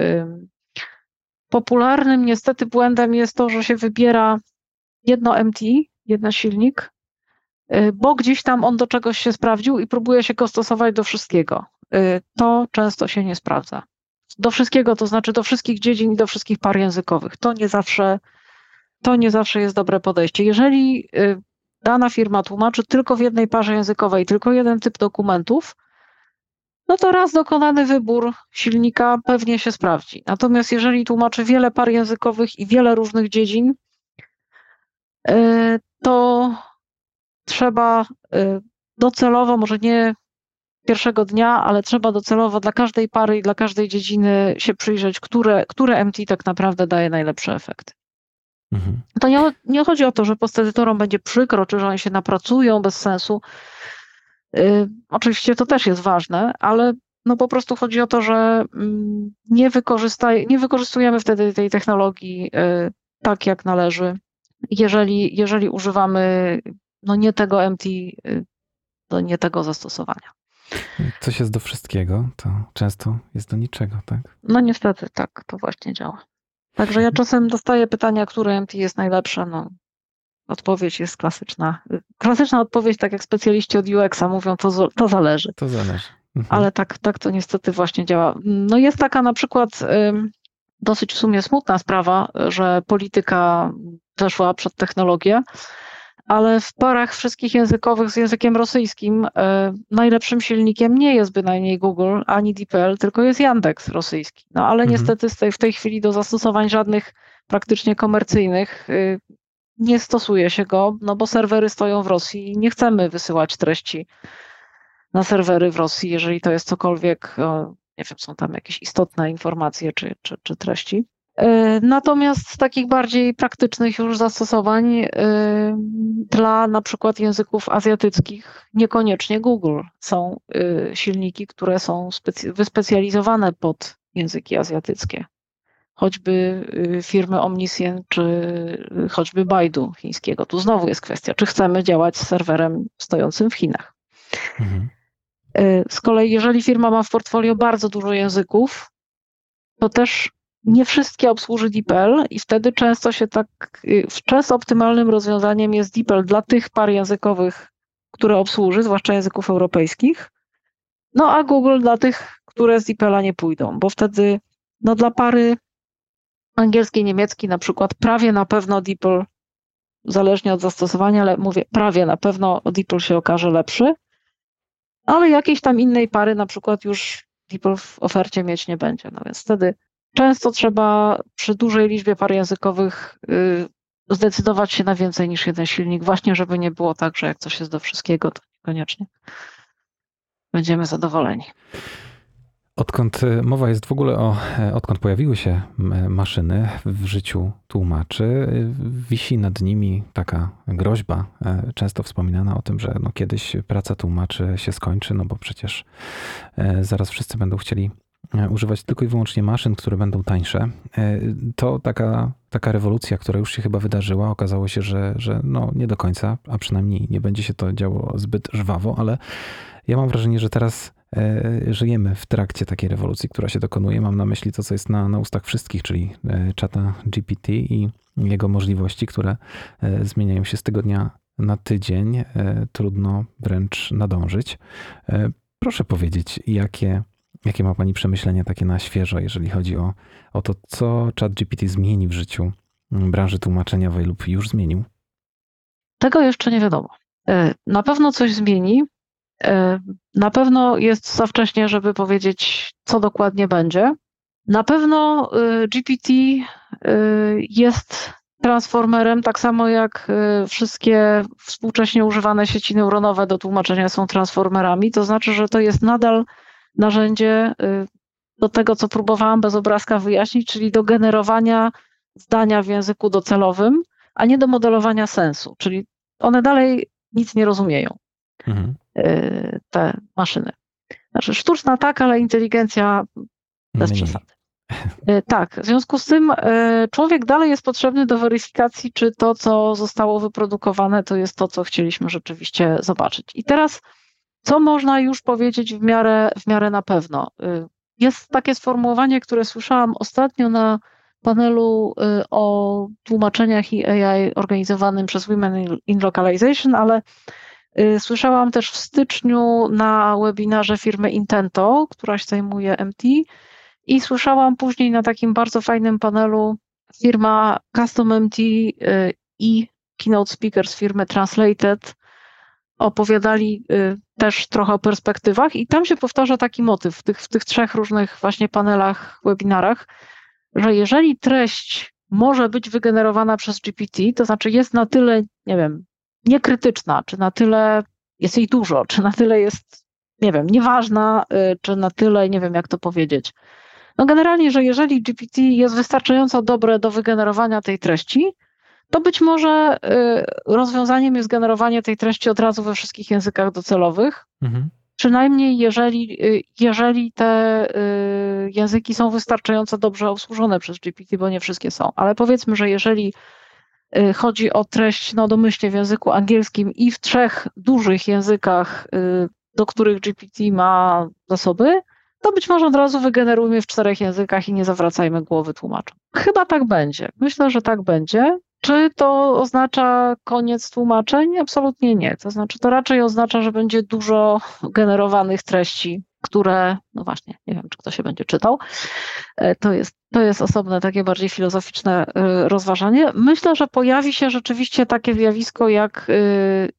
Popularnym niestety błędem jest to, że się wybiera jedno MT, jeden silnik, bo gdzieś tam on do czegoś się sprawdził i próbuje się go stosować do wszystkiego. To często się nie sprawdza. Do wszystkiego, to znaczy do wszystkich dziedzin i do wszystkich par językowych. To nie zawsze jest dobre podejście. Jeżeli dana firma tłumaczy tylko w jednej parze językowej, tylko jeden typ dokumentów, no to raz dokonany wybór silnika pewnie się sprawdzi. Natomiast jeżeli tłumaczy wiele par językowych i wiele różnych dziedzin, to trzeba docelowo, może nie pierwszego dnia, ale trzeba docelowo dla każdej pary i dla każdej dziedziny się przyjrzeć, które MT tak naprawdę daje najlepszy efekt. Mhm. To nie chodzi o to, że postedytorom będzie przykro, czy że oni się napracują bez sensu. Oczywiście to też jest ważne, ale no po prostu chodzi o to, że nie wykorzystujemy wtedy tej technologii tak, jak należy. Jeżeli używamy no nie tego MT, to nie tego zastosowania. Coś jest do wszystkiego, to często jest do niczego, tak? No niestety tak, to właśnie działa. Także ja czasem dostaję pytania, które MT jest najlepsze, no odpowiedź jest klasyczna. Klasyczna odpowiedź, tak jak specjaliści od UX-a mówią, to zależy. To zależy. Mhm. Ale tak to niestety właśnie działa. No jest taka na przykład dosyć w sumie smutna sprawa, że polityka weszła przed technologię, ale w parach wszystkich językowych z językiem rosyjskim najlepszym silnikiem nie jest bynajmniej Google ani DeepL, tylko jest Yandex rosyjski. No ale niestety w tej chwili do zastosowań żadnych praktycznie komercyjnych nie stosuje się go, no bo serwery stoją w Rosji i nie chcemy wysyłać treści na serwery w Rosji, jeżeli to jest cokolwiek, nie wiem, są tam jakieś istotne informacje czy treści. Natomiast z takich bardziej praktycznych już zastosowań dla na przykład języków azjatyckich niekoniecznie Google. Są silniki, które są wyspecjalizowane pod języki azjatyckie. Choćby firmy Omniscient czy choćby Baidu chińskiego. Tu znowu jest kwestia, czy chcemy działać z serwerem stojącym w Chinach. Mhm. Z kolei jeżeli firma ma w portfolio bardzo dużo języków, to też nie wszystkie obsłuży DeepL i wtedy często optymalnym rozwiązaniem jest DeepL dla tych par językowych, które obsłuży, zwłaszcza języków europejskich, no a Google dla tych, które z DeepL-a nie pójdą, bo wtedy no dla pary angielskiej, niemieckiej na przykład prawie na pewno DeepL, zależnie od zastosowania, ale mówię prawie na pewno DeepL się okaże lepszy, ale jakiejś tam innej pary na przykład już DeepL w ofercie mieć nie będzie, no więc wtedy często trzeba przy dużej liczbie par językowych zdecydować się na więcej niż jeden silnik, właśnie żeby nie było tak, że jak coś jest do wszystkiego, to niekoniecznie będziemy zadowoleni. Odkąd mowa jest w ogóle odkąd pojawiły się maszyny w życiu tłumaczy, wisi nad nimi taka groźba, często wspominana o tym, że no kiedyś praca tłumaczy się skończy, no bo przecież zaraz wszyscy będą chcieli używać tylko i wyłącznie maszyn, które będą tańsze. To taka rewolucja, która już się chyba wydarzyła. Okazało się, że no nie do końca, a przynajmniej nie będzie się to działo zbyt żwawo, ale ja mam wrażenie, że teraz żyjemy w trakcie takiej rewolucji, która się dokonuje. Mam na myśli to, co jest na ustach wszystkich, czyli czata GPT i jego możliwości, które zmieniają się z tygodnia na tydzień. Trudno wręcz nadążyć. Proszę powiedzieć, jakie ma Pani przemyślenia takie na świeżo, jeżeli chodzi o to, co ChatGPT zmieni w życiu branży tłumaczeniowej lub już zmienił? Tego jeszcze nie wiadomo. Na pewno coś zmieni. Na pewno jest za wcześnie, żeby powiedzieć, co dokładnie będzie. Na pewno GPT jest transformerem, tak samo jak wszystkie współcześnie używane sieci neuronowe do tłumaczenia są transformerami. To znaczy, że to jest nadal narzędzie do tego, co próbowałam bez obrazka wyjaśnić, czyli do generowania zdania w języku docelowym, a nie do modelowania sensu. Czyli one dalej nic nie rozumieją, te maszyny. Znaczy sztuczna tak, ale inteligencja bez przesady. Tak, w związku z tym człowiek dalej jest potrzebny do weryfikacji, czy to, co zostało wyprodukowane, to jest to, co chcieliśmy rzeczywiście zobaczyć. I teraz co można już powiedzieć w miarę na pewno? Jest takie sformułowanie, które słyszałam ostatnio na panelu o tłumaczeniach i AI organizowanym przez Women in Localization, ale słyszałam też w styczniu na webinarze firmy Intento, która się zajmuje MT, i słyszałam później na takim bardzo fajnym panelu firma Custom MT i keynote speaker z firmy Translated, opowiadali też trochę o perspektywach i tam się powtarza taki motyw w tych trzech różnych właśnie panelach, webinarach, że jeżeli treść może być wygenerowana przez GPT, to znaczy jest na tyle, nie wiem, niekrytyczna, czy na tyle jest jej dużo, czy na tyle jest, nie wiem, nieważna, czy na tyle, nie wiem jak to powiedzieć. No generalnie, że jeżeli GPT jest wystarczająco dobre do wygenerowania tej treści, to być może rozwiązaniem jest generowanie tej treści od razu we wszystkich językach docelowych. Mhm. Przynajmniej jeżeli te języki są wystarczająco dobrze obsłużone przez GPT, bo nie wszystkie są. Ale powiedzmy, że jeżeli chodzi o treść no domyślnie w języku angielskim i w trzech dużych językach, do których GPT ma zasoby, to być może od razu wygenerujmy w czterech językach i nie zawracajmy głowy tłumaczom. Chyba tak będzie. Myślę, że tak będzie. Czy to oznacza koniec tłumaczeń? Absolutnie nie. To znaczy, to raczej oznacza, że będzie dużo generowanych treści, które, no właśnie, nie wiem, czy kto się będzie czytał. To jest osobne, takie bardziej filozoficzne rozważanie. Myślę, że pojawi się rzeczywiście takie zjawisko jak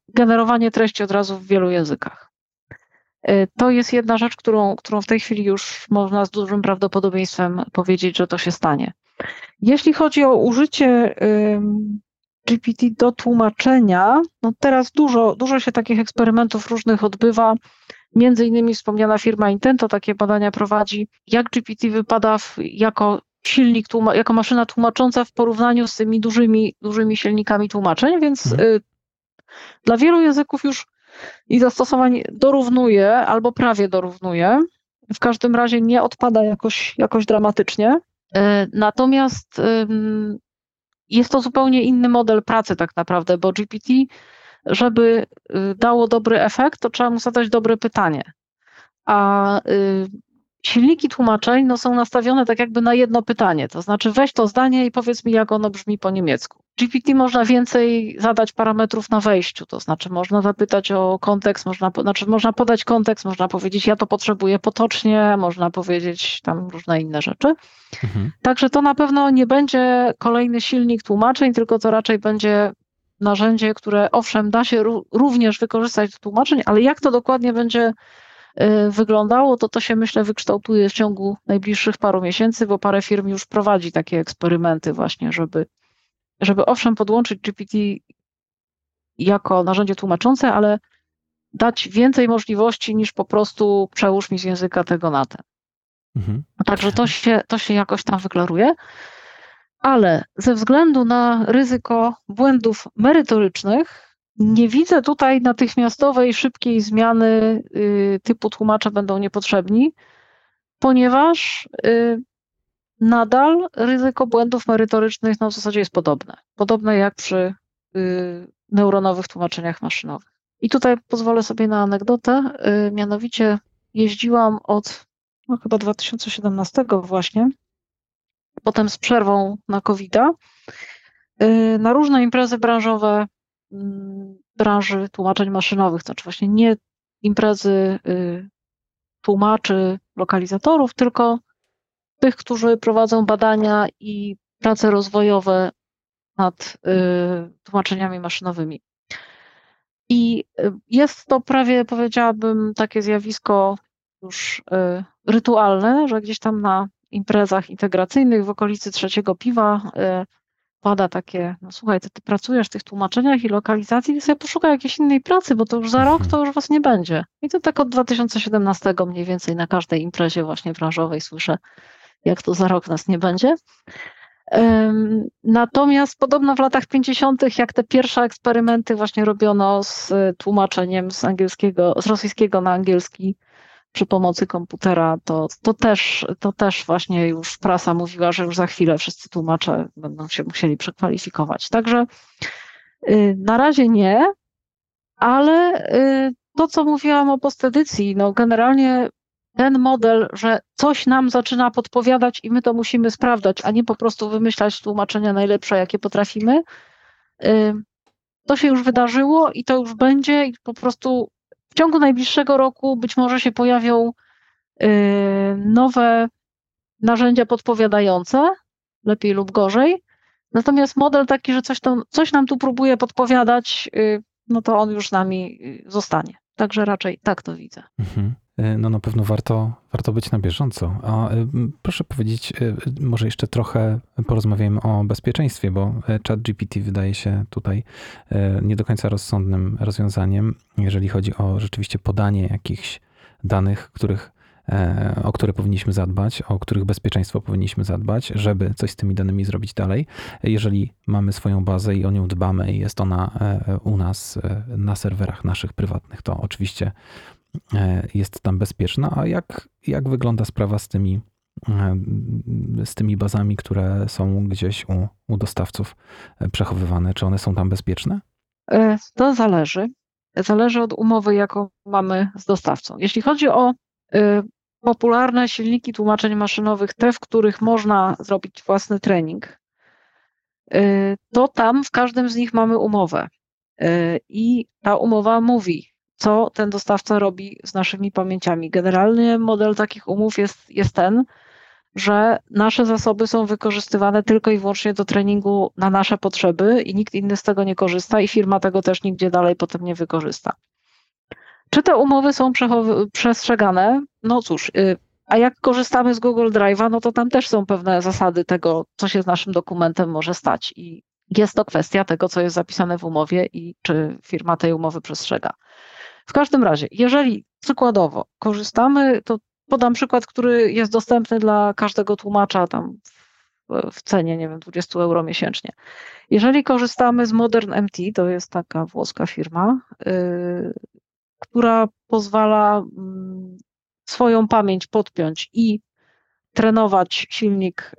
generowanie treści od razu w wielu językach. To jest jedna rzecz, którą w tej chwili już można z dużym prawdopodobieństwem powiedzieć, że to się stanie. Jeśli chodzi o użycie GPT do tłumaczenia, no teraz dużo się takich eksperymentów różnych odbywa. Między innymi wspomniana firma Intento takie badania prowadzi, jak GPT wypada jako silnik, jako maszyna tłumacząca w porównaniu z tymi dużymi silnikami tłumaczeń, więc dla wielu języków już i zastosowań dorównuje albo prawie dorównuje. W każdym razie nie odpada jakoś dramatycznie. Natomiast jest to zupełnie inny model pracy tak naprawdę, bo GPT, żeby dało dobry efekt, to trzeba mu zadać dobre pytanie. A silniki tłumaczeń no, są nastawione tak jakby na jedno pytanie, to znaczy weź to zdanie i powiedz mi, jak ono brzmi po niemiecku. GPT można więcej zadać parametrów na wejściu, to znaczy można zapytać o kontekst, można podać kontekst, można powiedzieć, ja to potrzebuję potocznie, można powiedzieć tam różne inne rzeczy. Mhm. Także to na pewno nie będzie kolejny silnik tłumaczeń, tylko to raczej będzie narzędzie, które owszem da się również wykorzystać do tłumaczeń, ale jak to dokładnie będzie wyglądało, to się myślę wykształtuje w ciągu najbliższych paru miesięcy, bo parę firm już prowadzi takie eksperymenty właśnie, żeby owszem podłączyć GPT jako narzędzie tłumaczące, ale dać więcej możliwości niż po prostu przełóż mi z języka tego na ten. Mhm. Także to się jakoś tam wyklaruje, ale ze względu na ryzyko błędów merytorycznych nie widzę tutaj natychmiastowej, szybkiej zmiany typu tłumacze będą niepotrzebni, ponieważ nadal ryzyko błędów merytorycznych no, w zasadzie jest podobne. Podobne jak przy neuronowych tłumaczeniach maszynowych. I tutaj pozwolę sobie na anegdotę. Mianowicie jeździłam od chyba 2017 właśnie, potem z przerwą na COVID-a, na różne imprezy branżowe, branży tłumaczeń maszynowych, to znaczy właśnie nie imprezy tłumaczy, lokalizatorów, tylko tych, którzy prowadzą badania i prace rozwojowe nad tłumaczeniami maszynowymi. I jest to prawie, powiedziałabym, takie zjawisko już rytualne, że gdzieś tam na imprezach integracyjnych w okolicy trzeciego piwa pada takie, no słuchaj, ty pracujesz w tych tłumaczeniach i lokalizacji, więc sobie poszukaj jakiejś innej pracy, bo to już za rok to już was nie będzie. I to tak od 2017 mniej więcej na każdej imprezie właśnie branżowej słyszę, jak to za rok nas nie będzie. Natomiast podobno w latach 50., jak te pierwsze eksperymenty właśnie robiono z tłumaczeniem z rosyjskiego na angielski przy pomocy komputera, to też właśnie już prasa mówiła, że już za chwilę wszyscy tłumacze będą się musieli przekwalifikować. Także na razie nie, ale to, co mówiłam o postedycji, no generalnie ten model, że coś nam zaczyna podpowiadać i my to musimy sprawdzać, a nie po prostu wymyślać tłumaczenia najlepsze, jakie potrafimy, to się już wydarzyło i to już będzie i po prostu w ciągu najbliższego roku być może się pojawią nowe narzędzia podpowiadające, lepiej lub gorzej, Natomiast model taki, że coś nam tu próbuje podpowiadać, no to on już z nami zostanie. Także raczej tak to widzę. Mhm. No na pewno warto być na bieżąco. A proszę powiedzieć, może jeszcze trochę porozmawiajmy o bezpieczeństwie, bo ChatGPT wydaje się tutaj nie do końca rozsądnym rozwiązaniem, jeżeli chodzi o rzeczywiście podanie jakichś danych, o które powinniśmy zadbać, o których bezpieczeństwo powinniśmy zadbać, żeby coś z tymi danymi zrobić dalej. Jeżeli mamy swoją bazę i o nią dbamy i jest ona u nas na serwerach naszych prywatnych, to oczywiście jest tam bezpieczna. A jak wygląda sprawa z tymi bazami, które są gdzieś u dostawców przechowywane? Czy one są tam bezpieczne? To zależy. Zależy od umowy, jaką mamy z dostawcą. Jeśli chodzi o popularne silniki tłumaczeń maszynowych, te, w których można zrobić własny trening, to tam w każdym z nich mamy umowę. I ta umowa mówi, co ten dostawca robi z naszymi pamięciami. Generalnie model takich umów jest ten, że nasze zasoby są wykorzystywane tylko i wyłącznie do treningu na nasze potrzeby i nikt inny z tego nie korzysta i firma tego też nigdzie dalej potem nie wykorzysta. Czy te umowy są przestrzegane? No cóż, a jak korzystamy z Google Drive'a, no to tam też są pewne zasady tego, co się z naszym dokumentem może stać i jest to kwestia tego, co jest zapisane w umowie i czy firma tej umowy przestrzega. W każdym razie, jeżeli przykładowo korzystamy, to podam przykład, który jest dostępny dla każdego tłumacza tam w cenie, nie wiem, 20 euro miesięcznie. Jeżeli korzystamy z Modern MT, to jest taka włoska firma, która pozwala swoją pamięć podpiąć i trenować silnik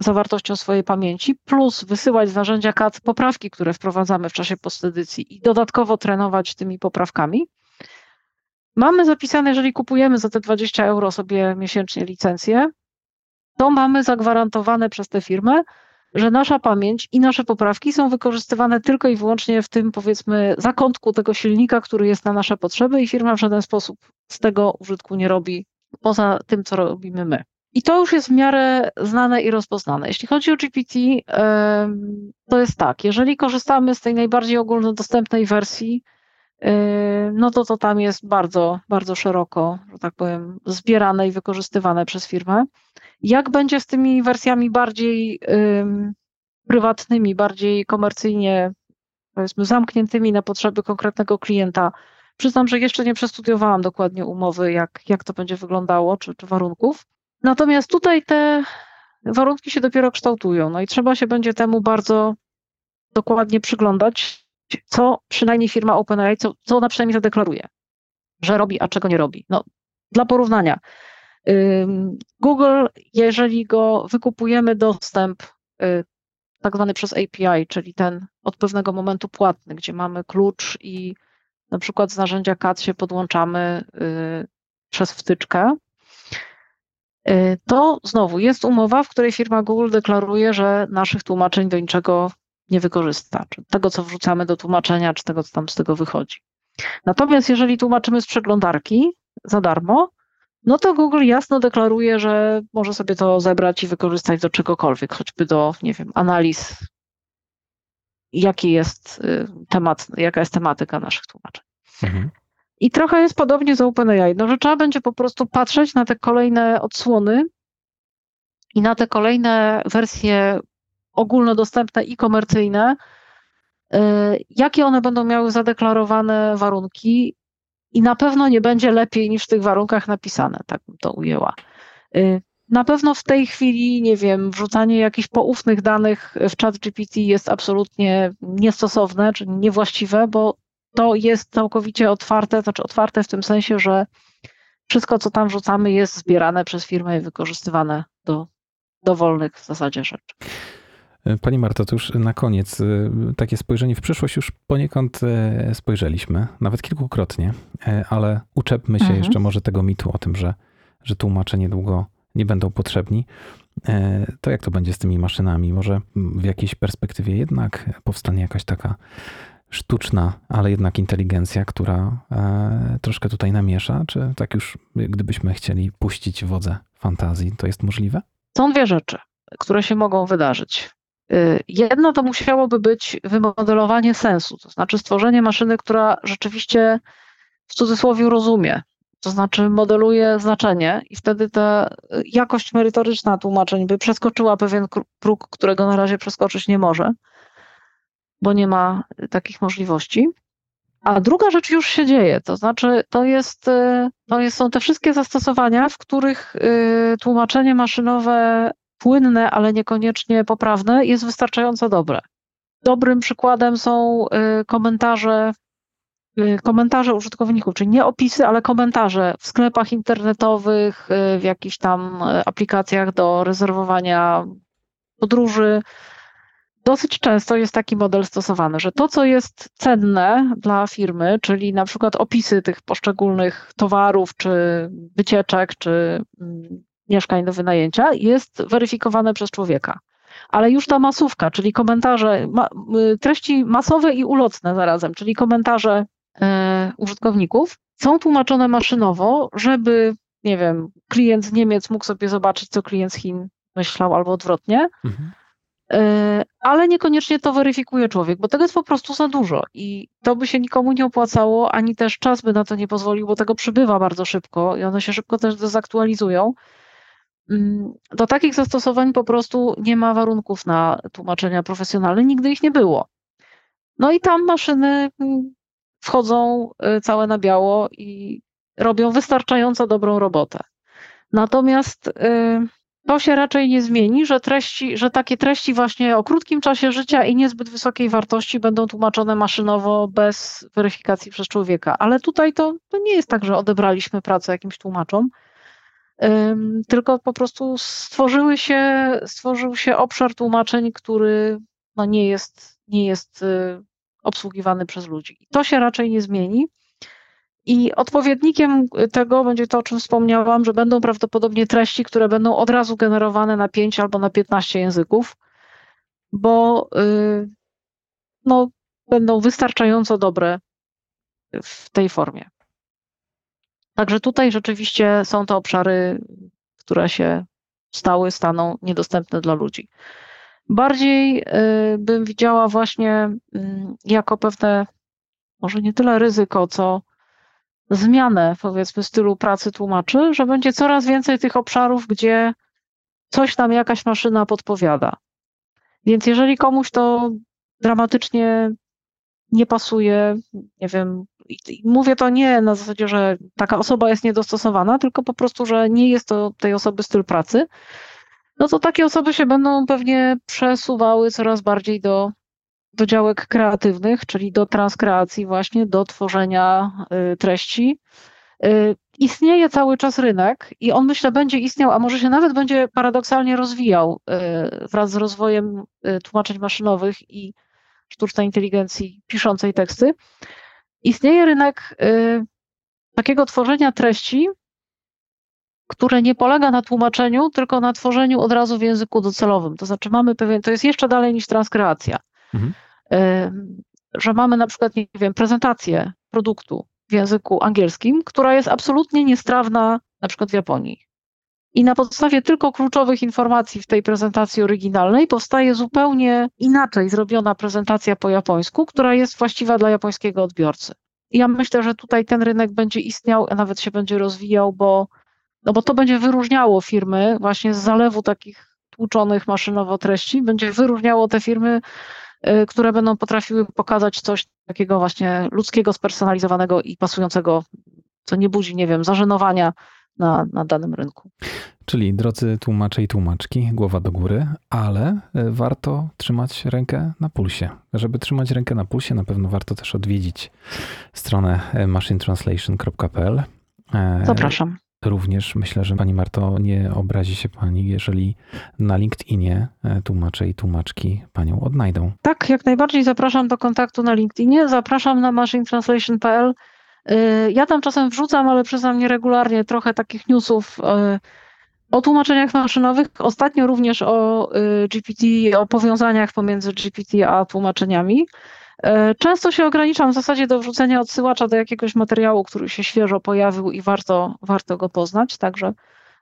zawartością swojej pamięci, plus wysyłać z narzędzia CAD poprawki, które wprowadzamy w czasie postedycji i dodatkowo trenować tymi poprawkami. Mamy zapisane, jeżeli kupujemy za te 20 euro sobie miesięcznie licencję, to mamy zagwarantowane przez tę firmę, że nasza pamięć i nasze poprawki są wykorzystywane tylko i wyłącznie w tym, powiedzmy, zakątku tego silnika, który jest na nasze potrzeby i firma w żaden sposób z tego użytku nie robi, poza tym, co robimy my. I to już jest w miarę znane i rozpoznane. Jeśli chodzi o GPT, to jest tak, jeżeli korzystamy z tej najbardziej ogólnodostępnej wersji, no to tam jest bardzo, bardzo szeroko, że tak powiem, zbierane i wykorzystywane przez firmę. Jak będzie z tymi wersjami bardziej prywatnymi, bardziej komercyjnie, powiedzmy, zamkniętymi na potrzeby konkretnego klienta? Przyznam, że jeszcze nie przestudiowałam dokładnie umowy, jak to będzie wyglądało, czy warunków. Natomiast tutaj te warunki się dopiero kształtują, no i trzeba się będzie temu bardzo dokładnie przyglądać, co przynajmniej firma OpenAI, co ona przynajmniej zadeklaruje, że robi, a czego nie robi. No, dla porównania, Google, jeżeli go wykupujemy dostęp tak zwany przez API, czyli ten od pewnego momentu płatny, gdzie mamy klucz i na przykład z narzędzia CAD się podłączamy przez wtyczkę, to znowu jest umowa, w której firma Google deklaruje, że naszych tłumaczeń do niczego nie wykorzysta, czy tego, co wrzucamy do tłumaczenia, czy tego, co tam z tego wychodzi. Natomiast jeżeli tłumaczymy z przeglądarki za darmo, no to Google jasno deklaruje, że może sobie to zebrać i wykorzystać do czegokolwiek, choćby do, nie wiem, analiz, jaka jest tematyka naszych tłumaczeń. Mhm. I trochę jest podobnie z OpenAI, że trzeba będzie po prostu patrzeć na te kolejne odsłony i na te kolejne wersje ogólnodostępne i komercyjne, jakie one będą miały zadeklarowane warunki i na pewno nie będzie lepiej niż w tych warunkach napisane, tak bym to ujęła. Na pewno w tej chwili, nie wiem, wrzucanie jakichś poufnych danych w ChatGPT jest absolutnie niestosowne, czy niewłaściwe, bo to jest całkowicie otwarte, znaczy otwarte w tym sensie, że wszystko, co tam wrzucamy, jest zbierane przez firmę i wykorzystywane do dowolnych w zasadzie rzeczy. Pani Marto, to już na koniec takie spojrzenie w przyszłość już poniekąd spojrzeliśmy, nawet kilkukrotnie, ale uczepmy się jeszcze może tego mitu o tym, że tłumacze niedługo nie będą potrzebni. To jak to będzie z tymi maszynami? Może w jakiejś perspektywie jednak powstanie jakaś taka sztuczna, ale jednak inteligencja, która troszkę tutaj namiesza? Czy tak już, gdybyśmy chcieli puścić wodze fantazji, to jest możliwe? Są dwie rzeczy, które się mogą wydarzyć. Jedno to musiałoby być wymodelowanie sensu, to znaczy stworzenie maszyny, która rzeczywiście w cudzysłowie rozumie, to znaczy modeluje znaczenie i wtedy ta jakość merytoryczna tłumaczeń by przeskoczyła pewien próg, którego na razie przeskoczyć nie może, bo nie ma takich możliwości. A druga rzecz już się dzieje, to znaczy są te wszystkie zastosowania, w których tłumaczenie maszynowe płynne, ale niekoniecznie poprawne jest wystarczająco dobre. Dobrym przykładem są komentarze użytkowników, czyli nie opisy, ale komentarze w sklepach internetowych, w jakichś tam aplikacjach do rezerwowania podróży. Dosyć często jest taki model stosowany, że to, co jest cenne dla firmy, czyli na przykład opisy tych poszczególnych towarów, czy wycieczek, czy mieszkań do wynajęcia, jest weryfikowane przez człowieka. Ale już ta masówka, czyli komentarze, treści masowe i ulotne zarazem, czyli komentarze użytkowników, są tłumaczone maszynowo, żeby, nie wiem, klient z Niemiec mógł sobie zobaczyć, co klient z Chin myślał albo odwrotnie, ale niekoniecznie to weryfikuje człowiek, bo tego jest po prostu za dużo i to by się nikomu nie opłacało, ani też czas by na to nie pozwolił, bo tego przybywa bardzo szybko i one się szybko też dezaktualizują. Do takich zastosowań po prostu nie ma warunków na tłumaczenia profesjonalne, nigdy ich nie było. No i tam maszyny wchodzą całe na biało i robią wystarczająco dobrą robotę. Natomiast to się raczej nie zmieni, że takie treści właśnie o krótkim czasie życia i niezbyt wysokiej wartości będą tłumaczone maszynowo bez weryfikacji przez człowieka. Ale tutaj to nie jest tak, że odebraliśmy pracę jakimś tłumaczom, tylko po prostu stworzył się obszar tłumaczeń, który nie jest obsługiwany przez ludzi. I to się raczej nie zmieni. I odpowiednikiem tego będzie to, o czym wspomniałam, że będą prawdopodobnie treści, które będą od razu generowane na 5 albo na 15 języków, bo będą wystarczająco dobre w tej formie. Także tutaj rzeczywiście są to obszary, które się staną niedostępne dla ludzi. Bardziej bym widziała właśnie jako pewne, może nie tyle ryzyko, co zmianę, powiedzmy, stylu pracy tłumaczy, że będzie coraz więcej tych obszarów, gdzie coś nam jakaś maszyna podpowiada. Więc jeżeli komuś to dramatycznie nie pasuje, nie wiem, mówię to nie na zasadzie, że taka osoba jest niedostosowana, tylko po prostu, że nie jest to tej osoby styl pracy, no to takie osoby się będą pewnie przesuwały coraz bardziej do działek kreatywnych, czyli do transkreacji właśnie, do tworzenia treści. Istnieje cały czas rynek i on, myślę, będzie istniał, a może się nawet będzie paradoksalnie rozwijał wraz z rozwojem tłumaczeń maszynowych i sztucznej inteligencji piszącej teksty. Istnieje rynek takiego tworzenia treści, które nie polega na tłumaczeniu, tylko na tworzeniu od razu w języku docelowym. To znaczy to jest jeszcze dalej niż transkreacja. Że mamy na przykład, nie wiem, prezentację produktu w języku angielskim, która jest absolutnie niestrawna na przykład w Japonii. I na podstawie tylko kluczowych informacji w tej prezentacji oryginalnej powstaje zupełnie inaczej zrobiona prezentacja po japońsku, która jest właściwa dla japońskiego odbiorcy. I ja myślę, że tutaj ten rynek będzie istniał, a nawet się będzie rozwijał, bo to będzie wyróżniało firmy właśnie z zalewu takich tłuczonych maszynowo treści, będzie wyróżniało te firmy, które będą potrafiły pokazać coś takiego właśnie ludzkiego, spersonalizowanego i pasującego, co nie budzi, nie wiem, zażenowania na danym rynku. Czyli drodzy tłumacze i tłumaczki, głowa do góry, ale warto trzymać rękę na pulsie. Żeby trzymać rękę na pulsie, na pewno warto też odwiedzić stronę machinetranslation.pl. Zapraszam. Również myślę, że Pani Marto, nie obrazi się Pani, jeżeli na LinkedInie tłumacze i tłumaczki Panią odnajdą. Tak, jak najbardziej zapraszam do kontaktu na LinkedInie, zapraszam na machinetranslation.pl. Ja tam czasem wrzucam, ale przyznam nieregularnie, trochę takich newsów o tłumaczeniach maszynowych, ostatnio również o GPT, o powiązaniach pomiędzy GPT a tłumaczeniami. Często się ograniczam w zasadzie do wrzucenia odsyłacza do jakiegoś materiału, który się świeżo pojawił i warto go poznać, także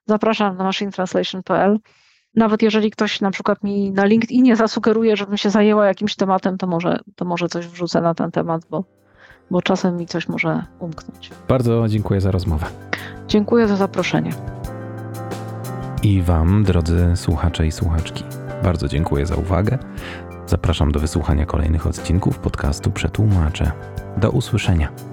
zapraszam na machinetranslation.pl. Nawet jeżeli ktoś na przykład mi na LinkedInie zasugeruje, żebym się zajęła jakimś tematem, to może coś wrzucę na ten temat, bo czasem mi coś może umknąć. Bardzo dziękuję za rozmowę. Dziękuję za zaproszenie. I Wam, drodzy słuchacze i słuchaczki, bardzo dziękuję za uwagę. Zapraszam do wysłuchania kolejnych odcinków podcastu Przetłumaczę. Do usłyszenia.